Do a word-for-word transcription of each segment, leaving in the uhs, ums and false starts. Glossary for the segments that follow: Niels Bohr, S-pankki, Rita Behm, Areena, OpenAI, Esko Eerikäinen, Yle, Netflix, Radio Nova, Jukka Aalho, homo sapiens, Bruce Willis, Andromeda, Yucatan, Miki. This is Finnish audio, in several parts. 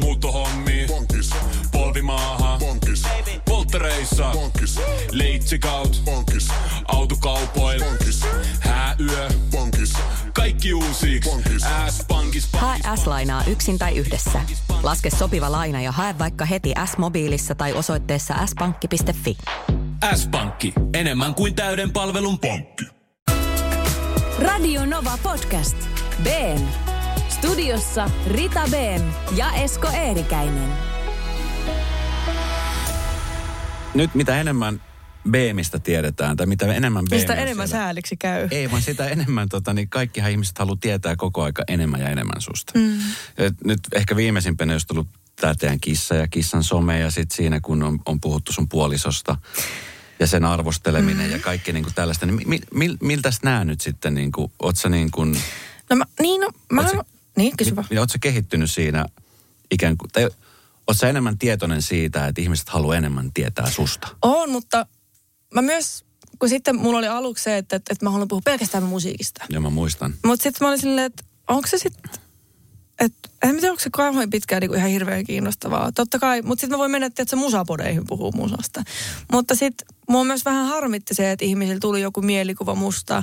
muuttohommiin, pankis, polvimaahan, pankis, polttereissa, pankis, leitsikaut, pankis, autokaupoil, pankis, hääyö, pankis, kaikki uusiks, S-pankis. Hae S-lainaa yksin tai yhdessä. Laske sopiva laina ja hae vaikka heti S-mobiilissa tai osoitteessa s pankki piste fi. S-pankki, enemmän kuin täyden palvelun pankki. Radio Nova podcast. Behm. Studiossa Rita Behm ja Esko Eerikäinen. Nyt mitä enemmän Behmistä tiedetään, tai mitä enemmän Behmistä... Mistä enemmän siellä, sääliksi käy. Ei, vaan sitä enemmän, tota, niin kaikkihan ihmiset haluaa tietää koko aika enemmän ja enemmän susta. Mm. Nyt ehkä viimeisimpänä olisi tullut tää teidän kissa ja kissan some, ja sitten siinä kun on, on puhuttu sun puolisosta ja sen arvosteleminen mm. ja kaikki niin kuin tällaista, niin mi, mi, miltäs nää nyt sitten, niin kuin, oot sä niin kuin... No mä, niin, no, mä... Oot sä, niin, kysy vaan. Oot sä kehittynyt siinä ikään kuin, tai oot sä enemmän tietoinen siitä, että ihmiset haluaa enemmän tietää susta? Oon, mutta... Mä myös, kun sitten mulla oli aluksi se, että, että, että mä haluan puhua pelkästään musiikista. Joo, mä muistan. Mutta sitten mä olin silleen, että onko se sitten, että en tiedä, onko se kauhean pitkään niin kuin ihan hirveän kiinnostavaa. Totta kai, mutta sitten mä voin mennä, että se musapodeihin puhuu musasta. Mutta sitten mua myös vähän harmitti se, että ihmisillä tuli joku mielikuva musta.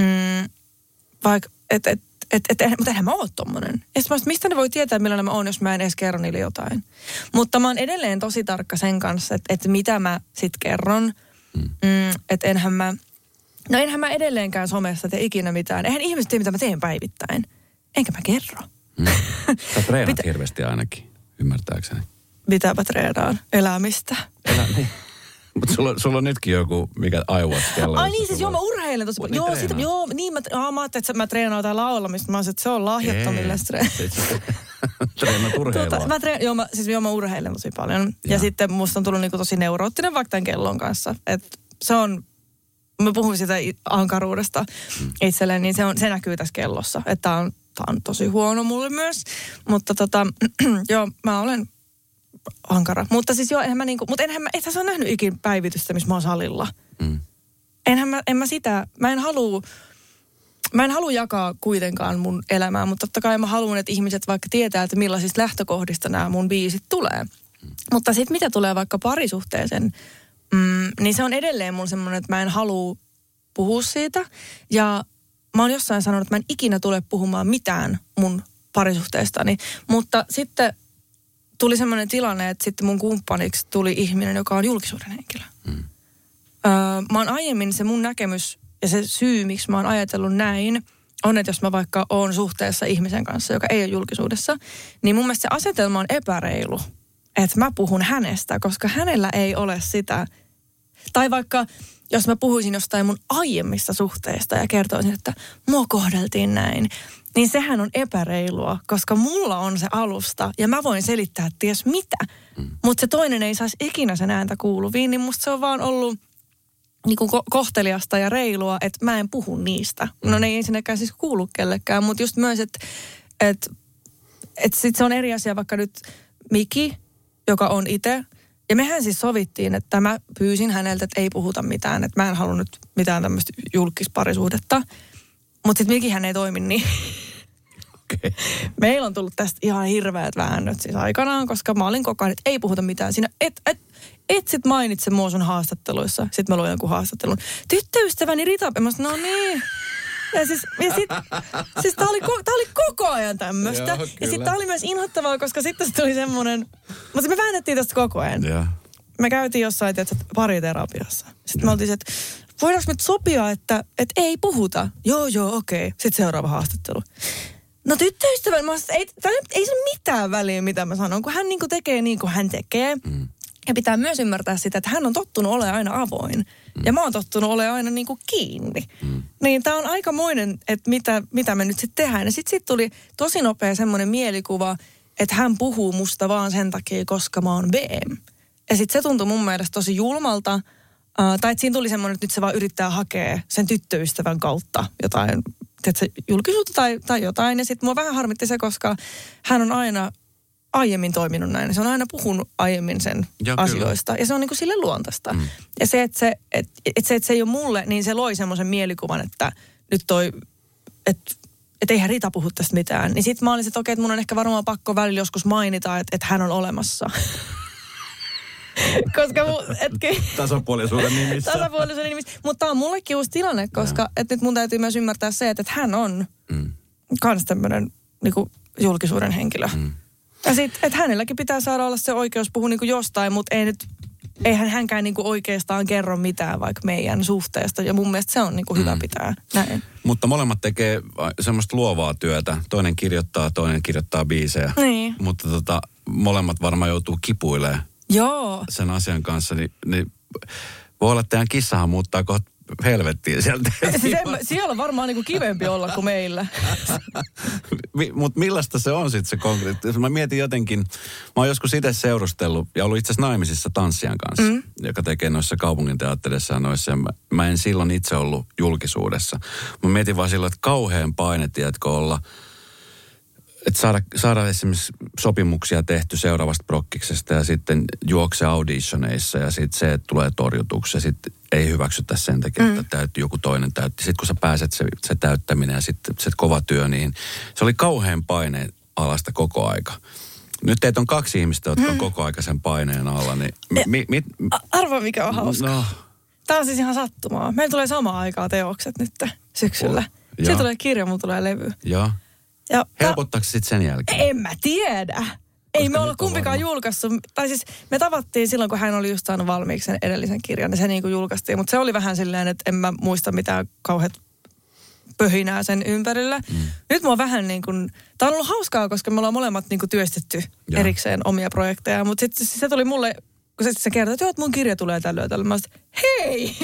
Mm, vaikka, että, että, että, että, mutta eihän mä oo tommonen. Ja sitten mistä ne voi tietää, millainen mä oon, jos mä en edes kerro niille jotain. Mutta mä oon edelleen tosi tarkka sen kanssa, että, että mitä mä sit kerron. Mm. Mm, että enhän mä, no enhän mä edelleenkään somessa tee ikinä mitään. Eihän ihmiset tiedä, mitä mä teen päivittäin. Enkä mä kerro. Mm. Sä treenat Pitä... hirveästi ainakin, ymmärtääkseni. Mitäpä treenaan? Elämistä. Elä, niin. Mutta sulla, sulla on nytkin joku, mikä iWatch-kello. Ai niin, siis joo, mä urheilen tosi paljon. Joo, sit, joo, niin mä, aah, mä ajattelin, että mä treenaan jotain laulamista. Mä ajattelin, että se on lahjattomille stressille. Treenat urheilua. Tota, mä treen, joo, mä, siis, joo, mä urheilen tosi paljon. Ja, ja sitten musta on tullut niinku tosi neuroottinen vaikka tämän kellon kanssa. Et se on, mä puhun sitä ankaruudesta hmm. itselleen, niin se, on, se näkyy tässä kellossa. Että tää on, tää on tosi huono mulle myös. Mutta tota, joo, mä olen... ankara. Mutta siis joo, enhän mä niinku, mutta enhän mä, ethän sä oo nähnyt ikin päivitystä, missä mä oon salilla. Mm. Enhän mä, en mä sitä, mä en haluu, mä en haluu jakaa kuitenkaan mun elämää, mutta totta kai mä haluun, että ihmiset vaikka tietää, että millaisista lähtökohdista nämä mun biisit tulee. Mm. Mutta sit mitä tulee vaikka parisuhteeseen, mm, niin se on edelleen mun semmonen, että mä en haluu puhua siitä. Ja mä oon jossain sanonut, että mä en ikinä tule puhumaan mitään mun parisuhteestani. Mutta sitten... tuli semmoinen tilanne, että sitten mun kumppaniksi tuli ihminen, joka on julkisuuden henkilö. Mm. Öö, mä oon aiemmin se mun näkemys ja se syy, miksi mä oon ajatellut näin, on, että jos mä vaikka oon suhteessa ihmisen kanssa, joka ei ole julkisuudessa, niin mun mielestä se asetelma on epäreilu, että mä puhun hänestä, koska hänellä ei ole sitä. Tai vaikka, jos mä puhuisin jostain mun aiemmista suhteista ja kertoisin, että mua kohdeltiin näin, niin sehän on epäreilua, koska mulla on se alusta ja mä voin selittää ties mitä. Mm. Mutta se toinen ei saisi ikinä sen ääntä kuuluviin, niin musta se on vaan ollut niinku ko- kohteliasta ja reilua, että mä en puhu niistä. Mm. No ne ei ensinnäkään siis kuulu kellekään, mutta just myös, että et, et sit se on eri asia vaikka nyt Miki, joka on itse. Ja mehän siis sovittiin, että mä pyysin häneltä, että ei puhuta mitään, että mä en halua nyt mitään tämmöistä julkisparisuhdetta. Mutta sitten Mikihän ei toimi niin. Okay. Meillä on tullut tästä ihan hirveät väännöt siis aikanaan, koska mä olin koko ajan, että ei puhuta mitään. Siinä et, et, et sit mainitse mua sun haastatteluissa. Sitten mä luin jonkun haastattelun. Tyttöystäväni Rita Behm. No niin. Ja siis, ja sit, siis tää oli, ko, oli koko ajan tämmöstä. Joo, ja sit tää oli myös inhottavaa, koska sitten se tuli semmonen... Mutta me väännettiin tästä koko ajan. Yeah. Me käytiin jossain tietysti pariterapiassa. Sitten yeah. me oltiin se, että... voidaanko nyt sopia, että, että ei puhuta? Joo, joo, okei. Okay. Sitten seuraava haastattelu. No tyttöystävä, mä sanoin, että ei, ei se mitään väliä, mitä mä sanon, kun hän niin kuin tekee niin kuin hän tekee. Mm. Ja pitää myös ymmärtää sitä, että hän on tottunut olemaan aina avoin. Mm. Ja mä oon tottunut olemaan aina niin kuin kiinni. Mm. Niin tää on aikamoinen, että mitä, mitä me nyt sitten tehdään. Ja sitten sit tuli tosi nopea semmoinen mielikuva, että hän puhuu musta vaan sen takia, koska mä oon Behm. Ja sitten se tuntui mun mielestä tosi julmalta. Uh, tai että siinä tuli semmoinen, että nyt se vaan yrittää hakea sen tyttöystävän kautta jotain, tiedätkö, julkisuutta tai, tai jotain. Ja sitten mua vähän harmitti se, koska hän on aina aiemmin toiminut näin. Se on aina puhunut aiemmin sen ja asioista. Kyllä. Ja se on niin kuin sille luontaista. Mm. Ja se, että se, et, et se, et se ei ole mulle, niin se loi semmoisen mielikuvan, että nyt toi, että että eihän Rita puhu tästä mitään. Niin sit mä olin, että okei, että mun on ehkä varmaan pakko välillä joskus mainita, että, että hän on olemassa. koska mun, etkin... Tasapuolisuuden nimissä. Tasapuolisuuden nimissä. Mutta tää on mullekin uusi tilanne, koska et nyt mun täytyy myös ymmärtää se, että, että hän on mm. kans tämmönen niinku, julkisuuden henkilö. Mm. Ja sit, että hänelläkin pitää saada olla se oikeus puhua niinku jostain, mutta ei nyt... Eihän hänkään niinku oikeastaan kerro mitään vaikka meidän suhteesta, ja mun mielestä se on niinku hyvä mm. pitää näin. Mutta molemmat tekee semmoista luovaa työtä. Toinen kirjoittaa, toinen kirjoittaa biisejä. Niin. Mutta tota, molemmat varmaan joutuu kipuilemaan Joo. sen asian kanssa. Niin, niin voi olla, että teidän kissahan muuttaa kohta helvettiin sieltä. Siellä, siellä on varmaan niinku kivempi olla kuin meillä. Mutta millaista se on sitten se konkreettisesti? Mä mietin jotenkin, mä oon joskus itse seurustellut ja ollut itse asiassa naimisissa tanssijan kanssa, mm. joka tekee noissa kaupunginteatterissa ja noissa. Ja mä, mä en silloin itse ollut julkisuudessa. Mä mietin vaan silloin, että kauhean paine, tiedätkö, olla... Että saada, saada esimerkiksi sopimuksia tehty seuraavasta prokkiksesta ja sitten juokse auditioneissa ja sitten se, että tulee torjutuksi ja sitten ei hyväksytä sen takia, mm. että täytyy, joku toinen täytti. Sitten kun sä pääset se, se täyttäminen ja sitten se kova työ, niin se oli kauhean paineen alasta koko aika. Nyt teitä on kaksi ihmistä, jotka mm. on koko aika sen paineen alla. Niin mi, mi, mi, arvo mikä on hauska. No. Tämä on siis ihan sattumaa. Meillä tulee samaan aikaan teokset nyt syksyllä. Ja. Siitä tulee kirja, mulla tulee levy. Joo. Ja helpottaako ta- sitten sen jälkeen? En mä tiedä. Ei Koska me olla kumpikaan julkaissut. Tai siis me tavattiin silloin, kun hän oli just saanut valmiiksi sen edellisen kirjan. Ja se niin kuin julkaistiin. Mutta se oli vähän silleen, että en mä muista mitään kauheat pöhinää sen ympärillä. Mm. Nyt mua vähän niin kuin... Tää on ollut hauskaa, koska me ollaan molemmat niin kuin työstetty ja. erikseen omia projekteja. Mutta sitten se tuli mulle... Kun se kertoo, että joo, että mun kirja tulee tällöin ja tällöin. Mä olisin, hei,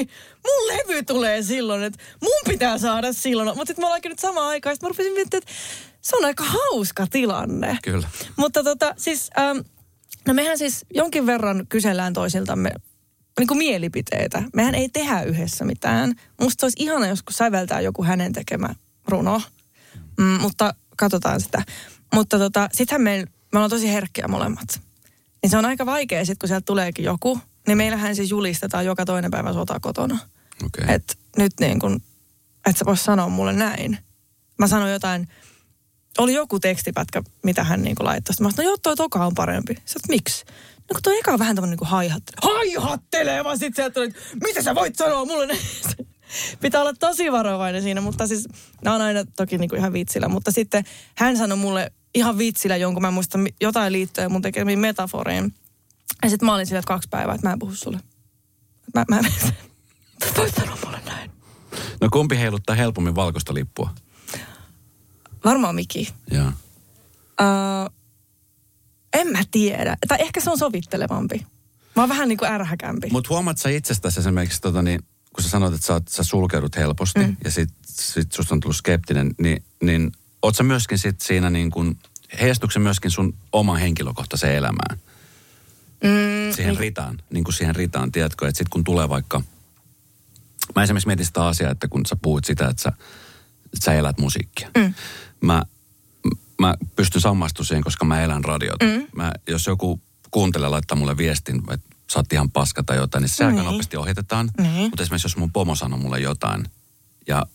mun levy tulee silloin, että mun pitää saada silloin. Mutta sitten me ollaankin nyt samaan aikaan. Sitten mä rupesin miettimään, että se on aika hauska tilanne. Kyllä. Mutta tota, siis, ähm, no mehän siis jonkin verran kysellään toisiltamme niin kuin mielipiteitä. Mehän ei tehdä yhdessä mitään. Musta olisi ihana, joskus säveltää joku hänen tekemä runo. Mm, mutta katsotaan sitä. Mutta tota, sittenhän me, me ollaan tosi herkkiä molemmat. Niin se on aika vaikea sitten, kun sieltä tuleekin joku. Niin meillähän siis julistetaan joka toinen päivä sota kotona. Okay. Että nyt niin kuin, että sä vois sanoa mulle näin. Mä sanoin jotain, oli joku tekstipätkä, mitä hän niin kuin laittoi. Mä sanoin, no joo, toi toka on parempi. Sä oot, miksi? No kun toi eka on vähän tämmönen niin kuin haihatteleva. Haihatteleva! Sitten sieltä tulee, mitä sä voit sanoa mulle näin? Pitää olla tosi varovainen siinä, mutta siis, nämä on aina toki niin kuin ihan vitsillä. Mutta sitten hän sanoi mulle, ihan vitsillä jonkun, mä en muista jotain liittyen mun tekemiin metaforiin. Ja sit mä olin sillä, että kaksi päivää, että mä en puhu sulle. Mä, mä en voit sanoa mulle näin. No kumpi heiluttaa helpommin valkoista lippua? Varmaan Miki. Joo. Uh, en mä tiedä. Tai ehkä se on sovittelevampi. Mä oon vähän niin kuin ärhäkämpi. Mut huomaat sä itsestäsi esimerkiksi, tota, niin, kun sä sanoit, että sä, oot, sä sulkeudut helposti mm. ja sit, sit susta on tullut skeptinen, niin... niin oot sä myöskin sit siinä niin kuin, heijastuiko se myöskin sun oman henkilökohtaiseen elämään? Mm, siihen niin. Ritaan, niin kuin siihen ritaan, tiedätkö? Että sit kun tulee vaikka, mä esimerkiksi mietin sitä asiaa, että kun sä puhut sitä, että sä, että sä elät musiikkia. Mm. Mä, mä pystyn samaistumaan siihen, koska mä elän radiota. Mm. Mä, jos joku kuuntelee, laittaa mulle viestin, että sä oot ihan paska tai jotain, niin se aika nopeasti ohitetaan. Niin. Mutta esimerkiksi jos mun pomo sanoo mulle jotain ja...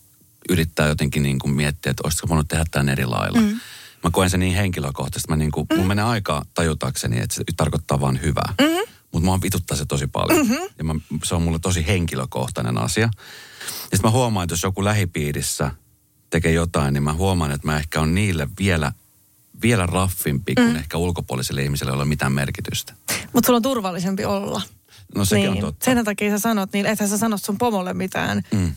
yrittää jotenkin niin kuin miettiä, että olisiko voinut tehdä tämän eri lailla. Mm. Mä koen sen niin henkilökohtaisesti. Mä niin kuin, mm. mun menee aikaa tajutakseni, että se tarkoittaa vaan hyvää. Mm-hmm. Mutta mua vituttaa se tosi paljon. Mm-hmm. Ja mä, se on mulle tosi henkilökohtainen asia. Ja sit mä huomaan, että jos joku lähipiirissä tekee jotain, niin mä huomaan, että mä ehkä on niille vielä, vielä raffimpi mm. kuin ehkä ulkopuoliselle ihmiselle, jolla ei ole mitään merkitystä. Mutta sulla on turvallisempi olla. No sekin niin. on totta. Sen takia sä sanot, niin ethän sä sanot sun pomolle mitään. Mm.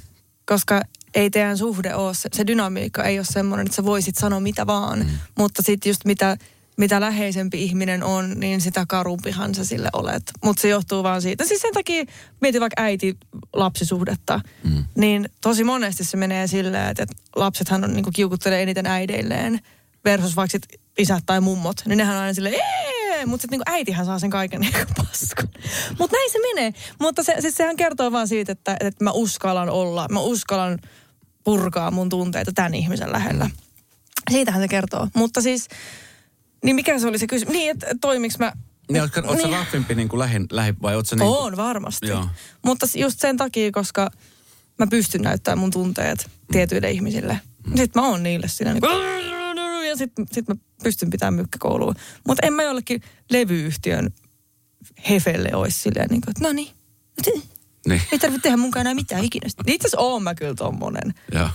Koska... ei teidän suhde ole, se, se dynamiikka ei ole semmoinen, että sä voisit sanoa mitä vaan. Mm. Mutta sitten just mitä, mitä läheisempi ihminen on, niin sitä karumpihan sä sille olet. Mutta se johtuu vaan siitä. Siis sen takia mietin vaikka äiti-lapsisuhdetta. Mm. Niin tosi monesti se menee silleen, että lapsethan on, niin kuin kiukuttelee eniten äideilleen. Versus vaikka sit isät tai mummot. Niin nehän on aina silleen, eee! Mutta sitten niin äitihän saa sen kaiken niin paskun. Mutta näin se menee. Mutta se, siis sehän kertoo vaan siitä, että, että mä uskallan olla, mä uskallan... purkaa mun tunteita tämän ihmisen lähellä. Siitähän se kertoo. Mutta siis, niin mikä se oli se kysymys? Niin, että toimiks mä... Niin, ootko niin. sä raffimpi niin kuin lähin, lähin vai ootko sä niin kuin... Oon, varmasti. Joo. Mutta just sen takia, koska mä pystyn näyttämään mun tunteet tietyille mm. ihmisille. Sitten mä oon niille siinä niin kuin, ja sitten sit mä pystyn pitämään mykkäkouluun. Mutta en mä jollekin levyyhtiön hefelle olisi silleen niin kuin, että no niin, niin. Ei tarvitse tehdä munkaan enää mitään ikinä. Itse asiassa oon mä kyllä tommonen. Ja.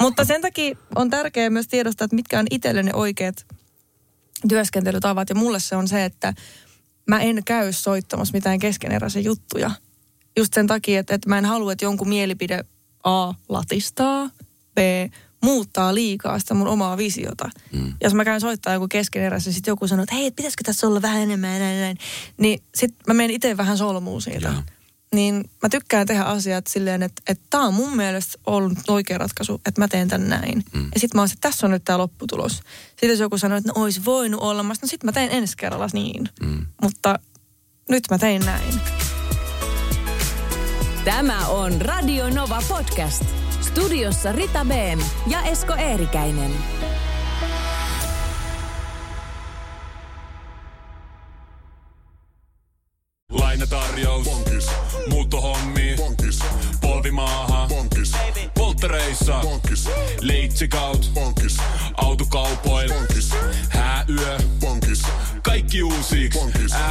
Mutta sen takia on tärkeää myös tiedostaa, että mitkä on itselle ne oikeat työskentelytavat. Ja mulle se on se, että mä en käy soittamassa mitään keskeneräisiä juttuja. Just sen takia, että, että mä en halua, että jonkun mielipide A latistaa, B muuttaa liikaa sitä mun omaa visiota. Mm. Jos mä käyn soittaa joku keskeneräisen, sitten joku sanoo, että hei, pitäisikö tässä olla vähän enemmän ja näin, näin. Niin sit mä menen itse vähän solmuun siitä. Ja. Niin mä tykkään tehdä asiat silleen, että, että tää on mun mielestä ollut oikea ratkaisu, että mä teen tän näin. Mm. Ja sit mä oon, että tässä on nyt tää lopputulos. Sitten jos joku sanoo, että no ois voinut olla, mä no sit mä teen ensi kerralla niin. Mm. Mutta nyt mä tein näin. Tämä on Radio Nova Podcast. Studiossa Rita Behm ja Esko Eerikäinen. Lainatarjous. Bonkis. Muuttohommi. Bonkis. Polvimaaha. Bonkis. Polttereissa. Bonkis. Leitsikaut. Bonkis. Autokaupoil. Bonkis. Hääyö. Bonkis. Kaikki uusiksi.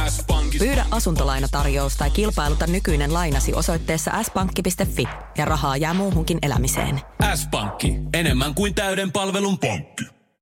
S-pankki. Pyydä asuntolainatarjous tai kilpailuta nykyinen lainasi osoitteessa s pankki piste fi ja rahaa jää muuhunkin elämiseen. S-pankki. Enemmän kuin täyden palvelun pankki.